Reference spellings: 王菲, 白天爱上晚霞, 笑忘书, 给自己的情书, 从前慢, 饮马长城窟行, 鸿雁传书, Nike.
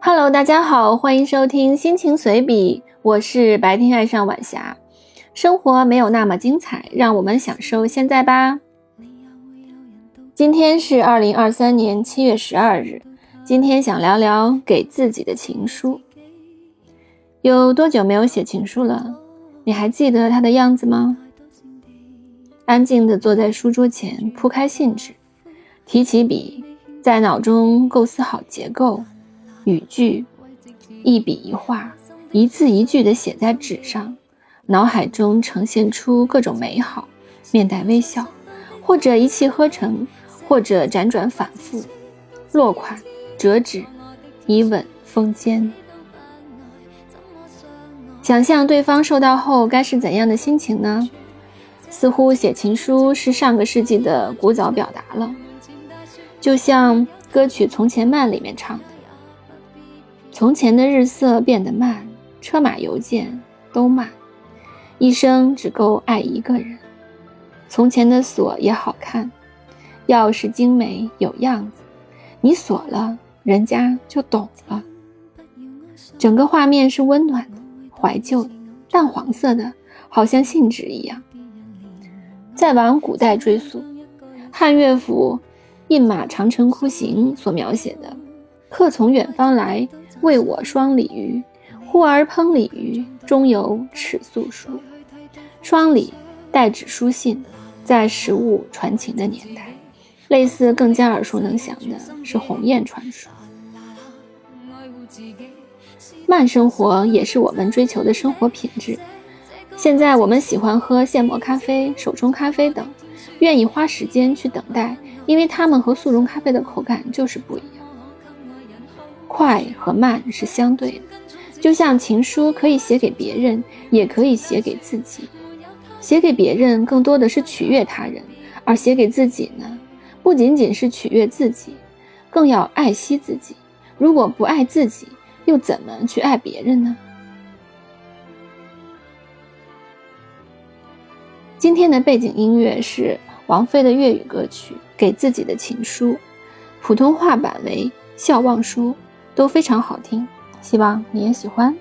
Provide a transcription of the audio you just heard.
Hello， 大家好，欢迎收听心情随笔，我是白天爱上晚霞。生活没有那么精彩，让我们享受现在吧。今天是2023年7月12日，今天想聊聊给自己的情书。有多久没有写情书了？你还记得它的样子吗？安静地坐在书桌前，铺开信纸，提起笔，在脑中构思好结构语句，一笔一画，一字一句地写在纸上，脑海中呈现出各种美好，面带微笑，或者一气呵成，或者辗转反复，落款、折纸，以吻封笺。想象对方收到后该是怎样的心情呢？似乎写情书是上个世纪的古早表达了，就像歌曲《从前慢》里面唱的，从前的日色变得慢，车马邮件都慢，一生只够爱一个人。从前的锁也好看，钥匙精美有样子，你锁了，人家就懂了。整个画面是温暖的、怀旧的、淡黄色的，好像信纸一样。再往古代追溯，汉乐府《饮马长城窟行》所描写的客从远方来，为我双鲤鱼，忽而烹鲤鱼，中有尺素书。双鲤代指书信，在食物传情的年代，类似更加耳熟能详的是鸿雁传书。慢生活也是我们追求的生活品质。现在我们喜欢喝现磨咖啡、手冲咖啡等，愿意花时间去等待，因为它们和速溶咖啡的口感就是不一样。快和慢是相对的，就像情书可以写给别人，也可以写给自己。写给别人更多的是取悦他人，而写给自己呢，不仅仅是取悦自己，更要爱惜自己。如果不爱自己，又怎么去爱别人呢？今天的背景音乐是王菲的粤语歌曲《给自己的情书》，普通话版为《笑忘书》，都非常好听，希望你也喜欢。